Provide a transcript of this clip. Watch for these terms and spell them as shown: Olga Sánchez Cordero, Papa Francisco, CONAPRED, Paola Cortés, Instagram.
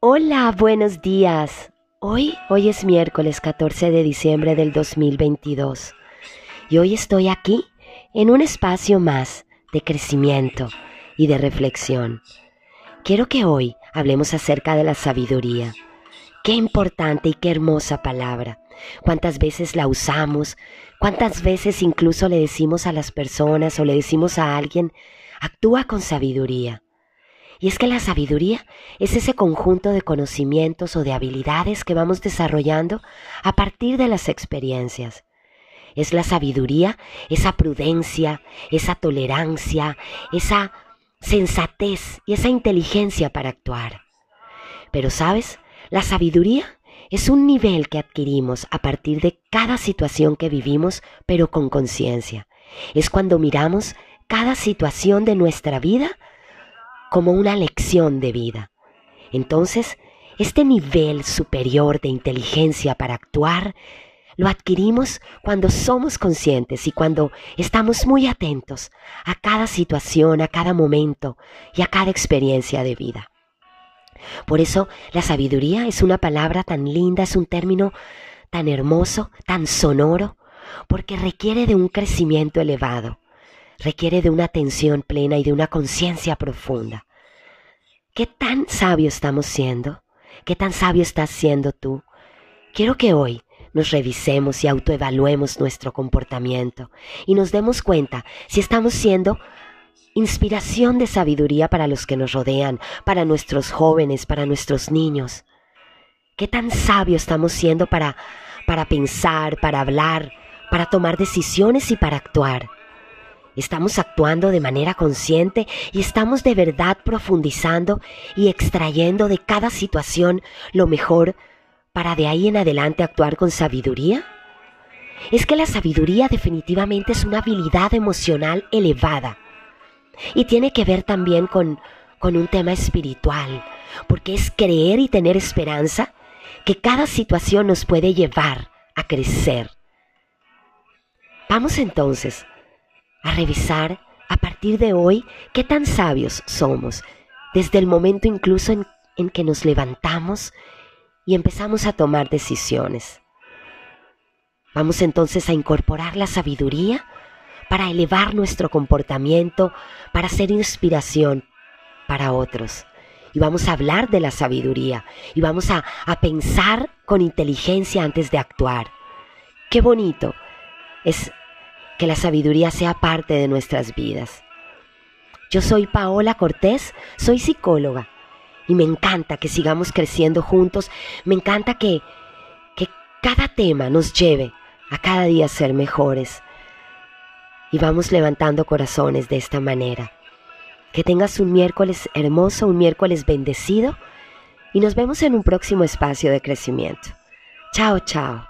Hola, buenos días. Hoy es miércoles 14 de diciembre del 2022 y hoy estoy aquí en un espacio más de crecimiento y de reflexión. Quiero que hoy hablemos acerca de la sabiduría. Qué importante y qué hermosa palabra. Cuántas veces la usamos, cuántas veces incluso le decimos a las personas o le decimos a alguien, actúa con sabiduría. Y es que la sabiduría es ese conjunto de conocimientos o de habilidades que vamos desarrollando a partir de las experiencias. Es la sabiduría, esa prudencia, esa tolerancia, esa sensatez y esa inteligencia para actuar. Pero, ¿sabes? La sabiduría es un nivel que adquirimos a partir de cada situación que vivimos, pero con conciencia. Es cuando miramos cada situación de nuestra vida como una lección de vida. Entonces, este nivel superior de inteligencia para actuar lo adquirimos cuando somos conscientes y cuando estamos muy atentos a cada situación, a cada momento y a cada experiencia de vida. Por eso, la sabiduría es una palabra tan linda, es un término tan hermoso, tan sonoro, porque requiere de un crecimiento elevado, requiere de una atención plena y de una conciencia profunda. ¿Qué tan sabio estamos siendo? ¿Qué tan sabio estás siendo tú? Quiero que hoy nos revisemos y autoevaluemos nuestro comportamiento y nos demos cuenta si estamos siendo inspiración de sabiduría para los que nos rodean, para nuestros jóvenes, para nuestros niños. ¿Qué tan sabio estamos siendo para pensar, para hablar, para tomar decisiones y para actuar? ¿Estamos actuando de manera consciente y estamos de verdad profundizando y extrayendo de cada situación lo mejor para de ahí en adelante actuar con sabiduría? Es que la sabiduría definitivamente es una habilidad emocional elevada y tiene que ver también con un tema espiritual, porque es creer y tener esperanza que cada situación nos puede llevar a crecer. Vamos entonces a revisar a partir de hoy qué tan sabios somos, desde el momento incluso en que nos levantamos y empezamos a tomar decisiones. Vamos entonces a incorporar la sabiduría para elevar nuestro comportamiento, para ser inspiración para otros. Y vamos a hablar de la sabiduría y vamos a pensar con inteligencia antes de actuar. Qué bonito es que la sabiduría sea parte de nuestras vidas. Yo soy Paola Cortés, soy psicóloga. Y me encanta que sigamos creciendo juntos. Me encanta que cada tema nos lleve a cada día ser mejores. Y vamos levantando corazones de esta manera. Que tengas un miércoles hermoso, un miércoles bendecido. Y nos vemos en un próximo espacio de crecimiento. Chao, chao.